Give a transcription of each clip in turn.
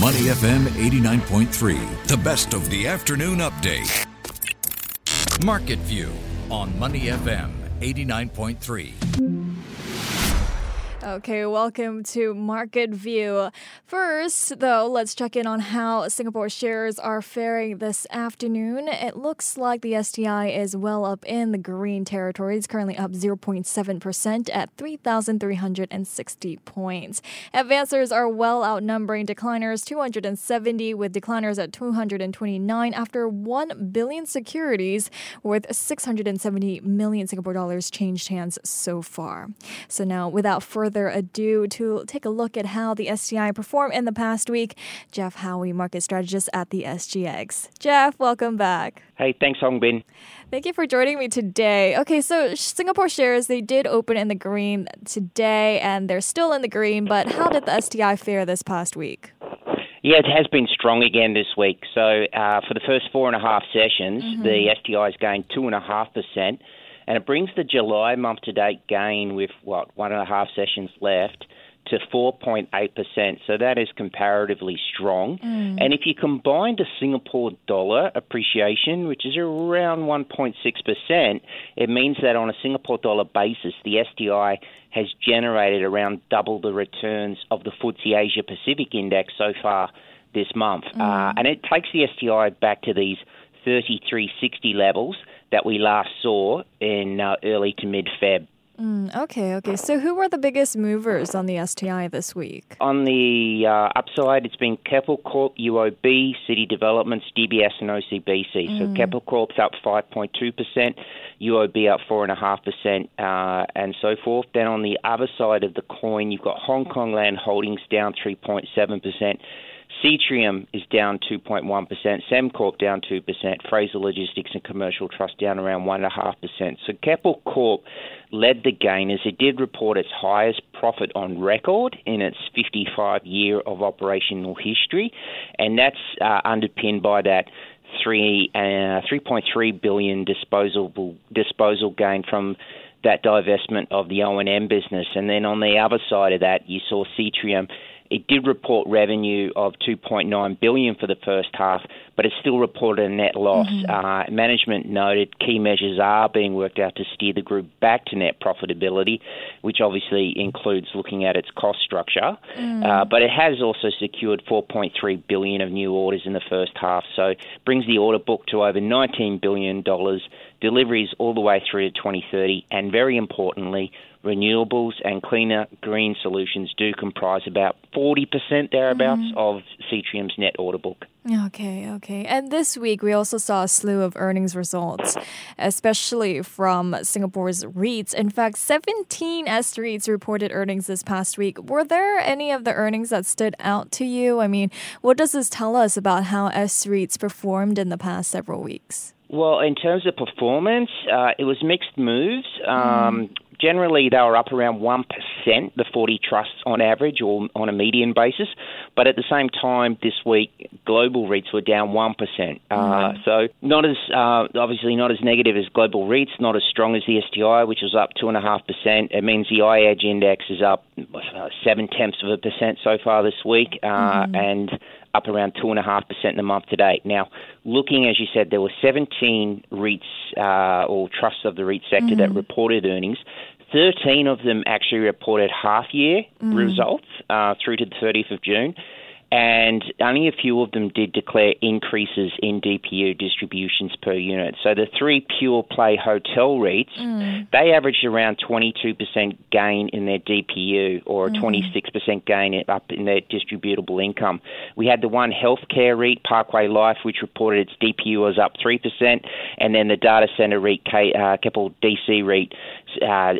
Money FM 89.3, the best of the afternoon update. Market View on Money FM 89.3. Okay, welcome to Market View. First, though, let's check in on how Singapore shares are faring this afternoon. It looks like the STI is well up in the green territory. It's currently up 0.7% at 3,360 points. Advancers are well outnumbering decliners, 270, with decliners at 229 after 1 billion securities worth 670 million Singapore dollars changed hands so far. So now, without further ado, to take a look at how the STI performed in the past week, Geoff Howie, market strategist at the SGX. Geoff, welcome back. Hey, thanks, Hongbin. Thank you for joining me today. Okay, so Singapore shares, they did open in the green today, and they're still in the green, but how did the STI fare this past week? Yeah, it has been strong again this week. So for the first 4.5 sessions, the STI has gained 2.5%. And it brings the July month-to-date gain with, 1.5 sessions left to 4.8%. So that is comparatively strong. And if you combine the Singapore dollar appreciation, which is around 1.6%, it means that on a Singapore dollar basis, the STI has generated around double the returns of the FTSE Asia Pacific Index so far this month. And it takes the STI back to these 3360 levels that we last saw in early to mid-Feb. Okay. So who were the biggest movers on the STI this week? On the upside, it's been Keppel Corp, UOB, City Developments, DBS and OCBC. So Keppel Corp's up 5.2%, UOB up 4.5%, and so forth. Then on the other side of the coin, you've got Hong Kong Land Holdings down 3.7%. Citrium is down 2.1%, Sembcorp down 2%, Fraser Logistics and Commercial Trust down around 1.5%. So Keppel Corp led the gainers. It did report its highest profit on record in its 55 year of operational history, and that's underpinned by that 3.3 billion disposal gain from that divestment of the O&M business. And then on the other side of that, you saw Citrium. It did report revenue of $2.9 billion for the first half, but it still reported a net loss. Management noted key measures are being worked out to steer the group back to net profitability, which obviously includes looking at its cost structure. But it has also secured $4.3 billion of new orders in the first half, so it brings the order book to over $19 billion, deliveries all the way through to 2030, and very importantly, renewables and cleaner green solutions do comprise about 40% thereabouts of Citrium's net order book. Okay. And this week, we also saw a slew of earnings results, especially from Singapore's REITs. In fact, 17 S REITs reported earnings this past week. Were there any of the earnings that stood out to you? I mean, what does this tell us about how S REITs performed in the past several weeks? Well, in terms of performance, it was mixed moves. Generally, they were up around 1%, the 40 trusts on average or on a median basis. But at the same time, this week, global REITs were down 1%. So not as negative as global REITs, not as strong as the STI, which was up 2.5%. It means the iEdge index is up 0.7% so far this week and up around 2.5% in the month to date. Now, looking, as you said, there were 17 REITs or trusts of the REIT sector that reported earnings. 13 of them actually reported half-year results through to the 30th of June, and only a few of them did declare increases in DPU distributions per unit. So the three pure-play hotel REITs, they averaged around 22% gain in their DPU or 26% gain up in their distributable income. We had the one healthcare REIT, Parkway Life, which reported its DPU was up 3%, and then the data center REIT, Keppel DC REIT,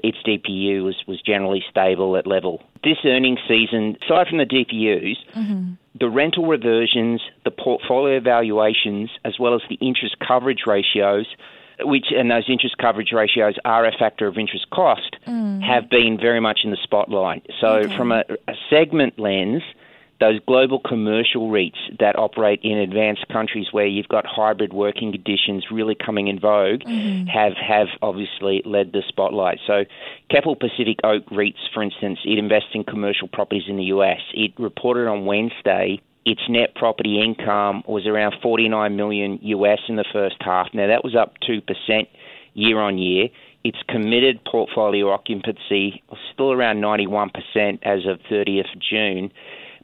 its DPU was generally stable at level. This earnings season, aside from the DPUs, the rental reversions, the portfolio valuations, as well as the interest coverage ratios, and those interest coverage ratios are a factor of interest cost, have been very much in the spotlight. So from a segment lens, those global commercial REITs that operate in advanced countries where you've got hybrid working conditions really coming in vogue have obviously led the spotlight. So Keppel Pacific Oak REITs, for instance, it invests in commercial properties in the US. It reported on Wednesday its net property income was around $49 million US in the first half. Now, that was up 2% year on year. Its committed portfolio occupancy was still around 91% as of 30th June,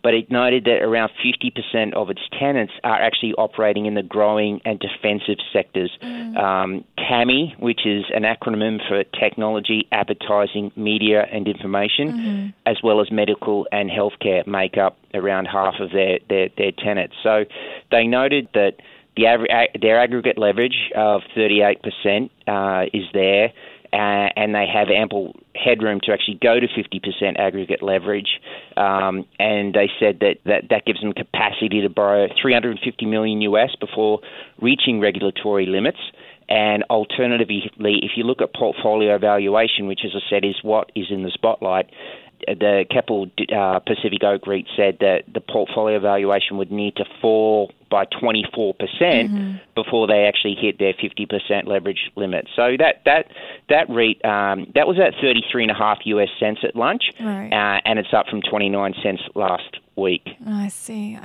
but it noted that around 50% of its tenants are actually operating in the growing and defensive sectors. TAMI, which is an acronym for technology, advertising, media and information, as well as medical and healthcare, make up around half of their tenants. So they noted that their aggregate leverage of 38% is there, and they have ample headroom to actually go to 50% aggregate leverage. And they said that gives them capacity to borrow $350 million US before reaching regulatory limits. And alternatively, if you look at portfolio valuation, which, as I said, is what is in the spotlight, the Keppel Pacific Oak REIT said that the portfolio valuation would need to fall by 24% before they actually hit their 50% leverage limit. So that REIT, that was at 33.5 US cents at lunch, right, and it's up from 29 cents last week. I see.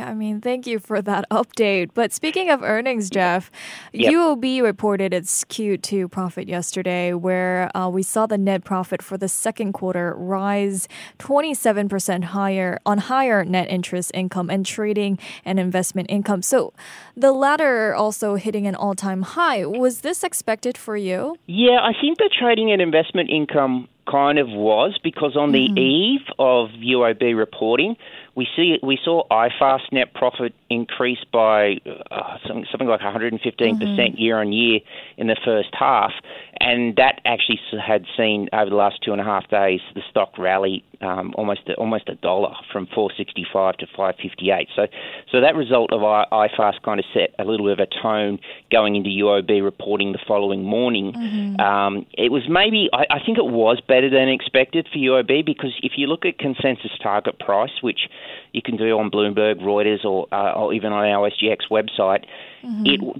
I mean, thank you for that update. But speaking of earnings, Jeff, UOB reported its Q2 profit yesterday, where we saw the net profit for the second quarter rise 27% higher on higher net interest income and trading and investment income. So the latter also hitting an all-time high. Was this expected for you? Yeah, I think the trading and investment income kind of was, because on the eve of UOB reporting, we saw IFAST net profit increase by something like 115% year on year in the first half, and that actually had seen over the last 2.5 days the stock rally almost $1 from $4.65 to $5.58. So that result of IFAST kind of set a little bit of a tone going into UOB reporting the following morning. It was maybe I think it was better than expected for UOB, because if you look at consensus target price, which you can do on Bloomberg, Reuters, or even on our SGX website,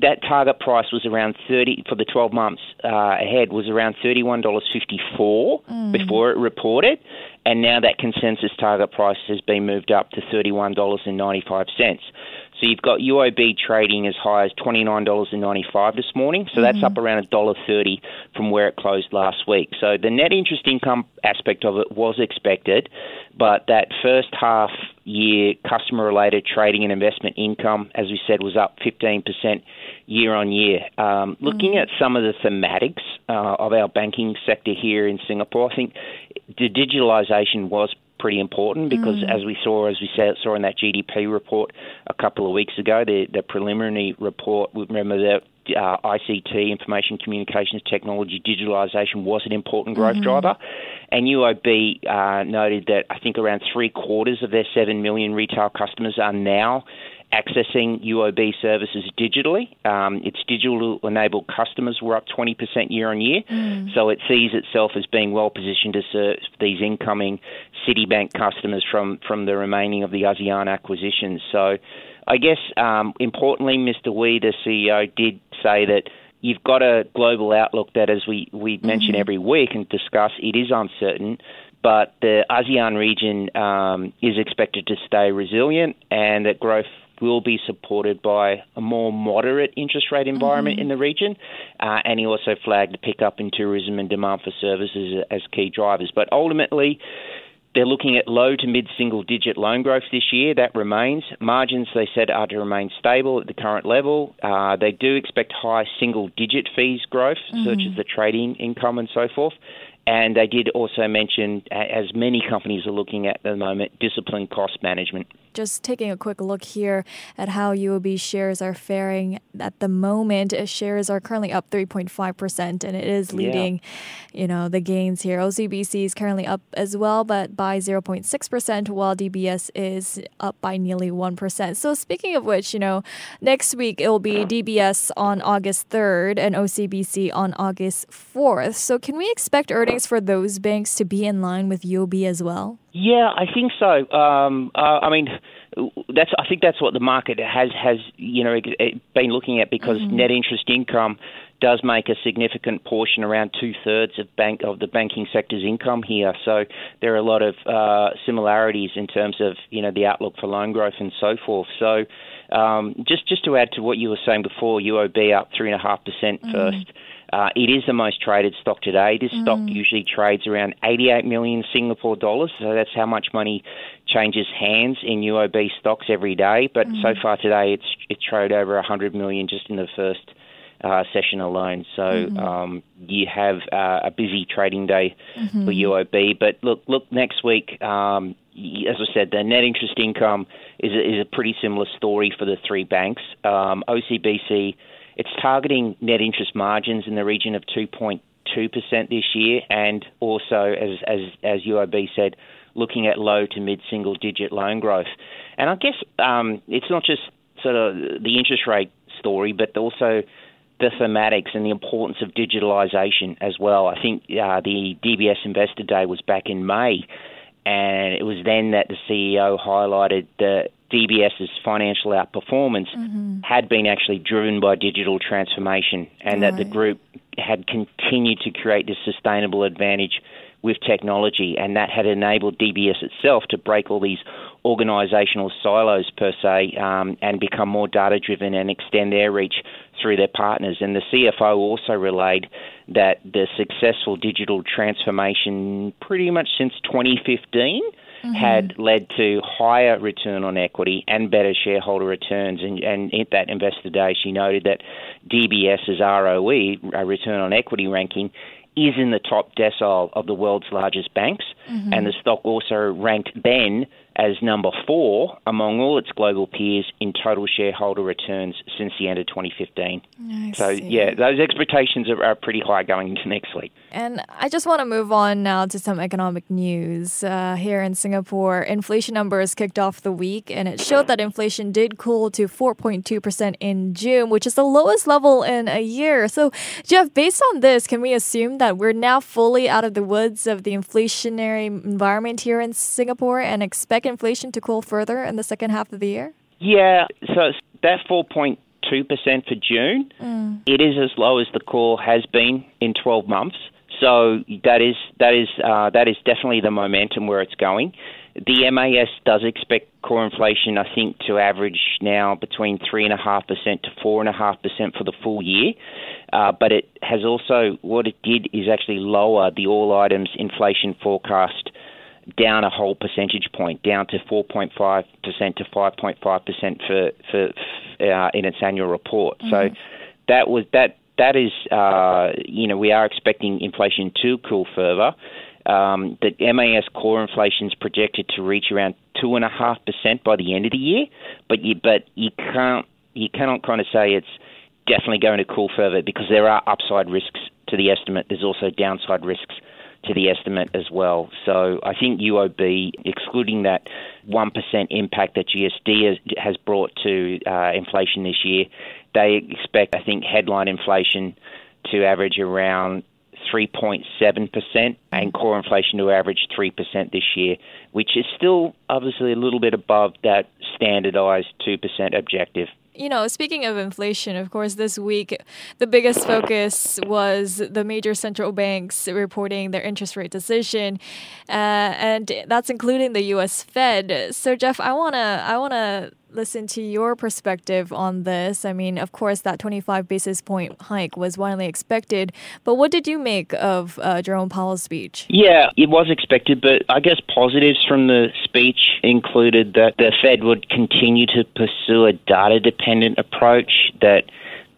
that target price was around 30 for the 12 months ahead was around $31.54 before it reported, and now that consensus target price has been moved up to $31.95. So you've got UOB trading as high as $29.95 this morning. So that's up around $1.30 from where it closed last week. So the net interest income aspect of it was expected, but that first half year customer-related trading and investment income, as we said, was up 15% year on year. Looking at some of the thematics of our banking sector here in Singapore, I think the digitalization was pretty important, because as we saw in that GDP report a couple of weeks ago, the preliminary report, remember that ICT, information communications technology, digitalisation was an important growth driver. And UOB noted that I think around 3/4 of their 7 million retail customers are now accessing UOB services digitally. Its digital-enabled customers were up 20% year on year, so it sees itself as being well-positioned to serve these incoming Citibank customers from the remaining of the ASEAN acquisitions. So I guess, importantly, Mr. Wee, the CEO, did say that you've got a global outlook that, as we mention every week and discuss, it is uncertain, but the ASEAN region is expected to stay resilient, and that growth will be supported by a more moderate interest rate environment in the region. And he also flagged the pickup in tourism and demand for services as key drivers. But ultimately, they're looking at low to mid-single digit loan growth this year. That remains. Margins, they said, are to remain stable at the current level. They do expect high single digit fees growth, such as the trading income and so forth. And they did also mention, as many companies are looking at the moment, disciplined cost management. Just taking a quick look here at how UOB shares are faring at the moment. Shares are currently up 3.5%, and it is leading, the gains here. OCBC is currently up as well, but by 0.6%, while DBS is up by nearly 1%. So speaking of which, next week it will be DBS on August 3rd and OCBC on August 4th. So can we expect earnings for those banks to be in line with UOB as well? Yeah, I think so. I think that's what the market has been looking at, because net interest income does make a significant portion, around two-thirds of the banking sector's income here. So there are a lot of similarities in terms of, you know, the outlook for loan growth and so forth. So just to add to what you were saying before, UOB up 3.5% first. It is the most traded stock today. This stock usually trades around 88 million Singapore dollars. So that's how much money changes hands in UOB stocks every day. But so far today, it traded over 100 million just in the first session alone. So you have a busy trading day for UOB. But look next week, as I said, the net interest income is a pretty similar story for the three banks. OCBC, it's targeting net interest margins in the region of 2.2% this year, and also, as UOB said, looking at low to mid-single digit loan growth. And I guess it's not just sort of the interest rate story, but also the thematics and the importance of digitalisation as well. I think the DBS Investor Day was back in May, and it was then that the CEO highlighted that DBS's financial outperformance had been actually driven by digital transformation, and that the group had continued to create this sustainable advantage with technology, and that had enabled DBS itself to break all these organisational silos per se, and become more data-driven and extend their reach through their partners. And the CFO also relayed that the successful digital transformation pretty much since 2015 had led to higher return on equity and better shareholder returns. And at that Investor Day, she noted that DBS's ROE, return on equity ranking, is in the top decile of the world's largest banks. And the stock also ranked then as number 4 among all its global peers in total shareholder returns since the end of 2015. Yeah, those expectations are pretty high going into next week. And I just want to move on now to some economic news. Here in Singapore, inflation numbers kicked off the week, and it showed that inflation did cool to 4.2% in June, which is the lowest level in a year. So, Geoff, based on this, can we assume that we're now fully out of the woods of the inflationary environment here in Singapore and expect inflation to cool further in the second half of the year? Yeah, so that 4.2% for June, it is as low as the core has been in 12 months. So that is definitely the momentum where it's going. The MAS does expect core inflation, I think, to average now between 3.5% to 4.5% for the full year. But it has also, what it did is actually lower the all items inflation forecast down a whole percentage point, down to 4.5% to 5.5% for in its annual report. So that is you know, we are expecting inflation to cool further. The MAS core inflation is projected to reach around 2.5% by the end of the year, but you cannot kind of say it's definitely going to cool further, because there are upside risks to the estimate. There's also downside risks to the estimate as well. So I think UOB, excluding that 1% impact that GST has brought to inflation this year, they expect, I think, headline inflation to average around 3.7% and core inflation to average 3% this year, which is still obviously a little bit above that standardized 2% objective. You know, speaking of inflation, of course, this week, the biggest focus was the major central banks reporting their interest rate decision, and that's including the U.S. Fed. So, Geoff, I wanna listen to your perspective on this. I mean, of course, that 25 basis point hike was widely expected, but what did you make of Jerome Powell's speech? Yeah, it was expected, but I guess positives from the speech included that the Fed would continue to pursue a data-dependent approach, that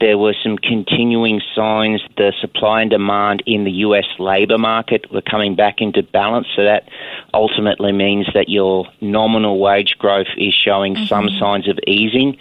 there were some continuing signs the supply and demand in the U.S. labor market were coming back into balance. So that ultimately means that your nominal wage growth is showing some signs of easing,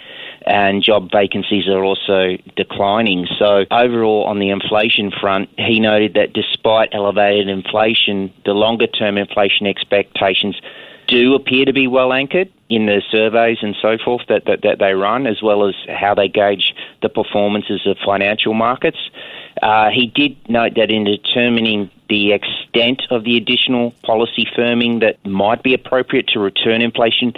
and job vacancies are also declining. So overall, on the inflation front, he noted that despite elevated inflation, the longer-term inflation expectations do appear to be well anchored in the surveys and so forth that they run, as well as how they gauge the performances of financial markets. He did note that in determining the extent of the additional policy firming that might be appropriate to return inflation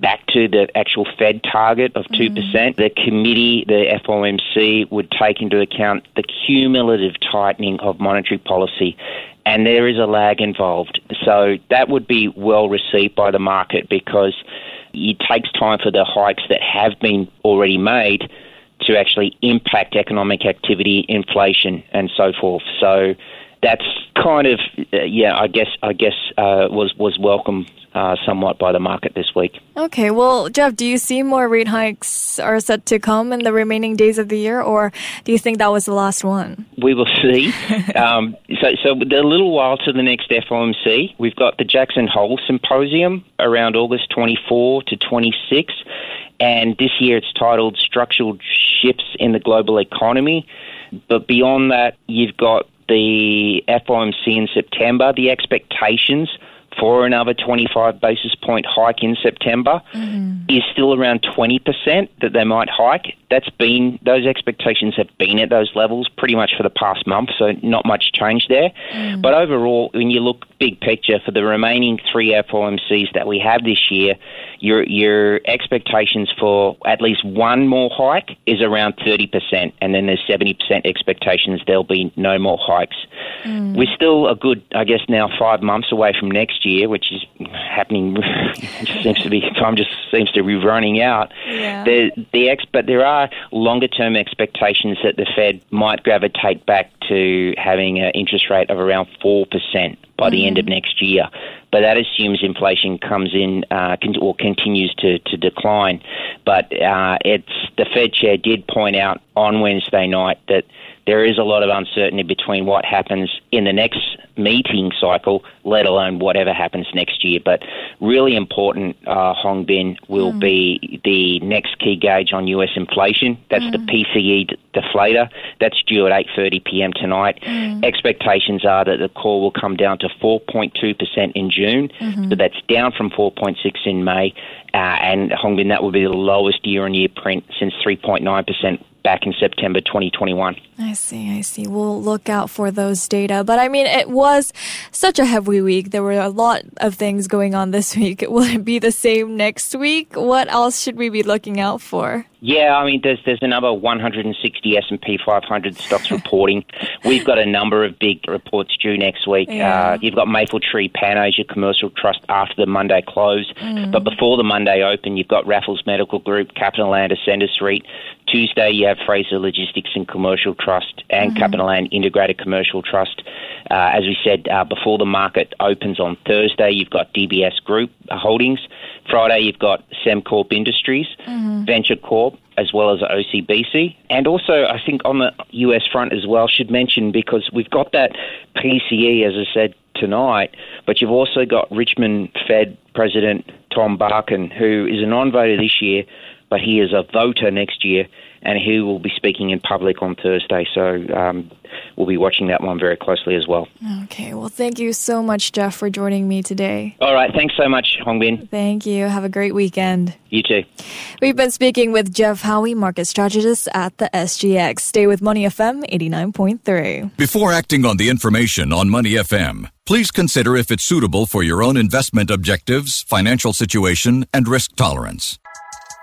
back to the actual Fed target of 2%, the committee, the FOMC, would take into account the cumulative tightening of monetary policy. And there is a lag involved. So that would be well received by the market because it takes time for the hikes that have been already made to actually impact economic activity, inflation, and so forth. So that's kind of, I guess was welcomed somewhat by the market this week. Okay, well, Geoff, do you see more rate hikes are set to come in the remaining days of the year, or do you think that was the last one? We will see. So a little while to the next FOMC. We've got the Jackson Hole Symposium around August 24 to 26, and this year it's titled Structural Shifts in the Global Economy. But beyond that, you've got the FOMC in September, the expectations for another 25 basis point hike in September is still around 20% that they might hike. Those expectations have been at those levels pretty much for the past month, so not much change there. But overall, when you look big picture for the remaining three FOMCs that we have this year, your expectations for at least one more hike is around 30%, and then there's 70% expectations there'll be no more hikes. We're still a good, now 5 months away from next year, which is happening. Time just seems to be running out. Yeah. But there are longer-term expectations that the Fed might gravitate back to having an interest rate of around 4% by the end of next year. But that assumes inflation comes in or continues to decline. But the Fed chair did point out on Wednesday night that there is a lot of uncertainty between what happens in the next meeting cycle, let alone whatever happens next year. But really important, Hongbin, will be the next key gauge on U.S. inflation. That's the PCE deflator. That's due at 8:30 p.m. tonight. Expectations are that the core will come down to 4.2% in June. So that's down from 4.6% in May. And Hongbin, that will be the lowest year-on-year print since 3.9%. back in September 2021. I see. We'll look out for those data. But I mean, it was such a heavy week. There were a lot of things going on this week. Will it be the same next week? What else should we be looking out for? Yeah, I mean, there's another 160 S&P 500 stocks reporting. We've got a number of big reports due next week. Yeah. You've got Mapletree Pan Asia Commercial Trust after the Monday close. But before the Monday open, you've got Raffles Medical Group, CapitaLand Ascendis REIT. Tuesday, you have Fraser Logistics and Commercial Trust and CapitaLand Integrated Commercial Trust. As we said, before the market opens on Thursday, you've got DBS Group Holdings. Friday, you've got Sembcorp Industries, Venture Corp, as well as OCBC. And also, I think on the US front as well, should mention, because we've got that PCE, as I said, tonight, but you've also got Richmond Fed President Tom Barkin, who is a non-voter this year, but he is a voter next year, and he will be speaking in public on Thursday. So we'll be watching that one very closely as well. Okay. Well, thank you so much, Geoff, for joining me today. All right. Thanks so much, Hongbin. Thank you. Have a great weekend. You too. We've been speaking with Geoff Howie, market strategist at the SGX. Stay with Money FM 89.3. Before acting on the information on Money FM, please consider if it's suitable for your own investment objectives, financial situation, and risk tolerance.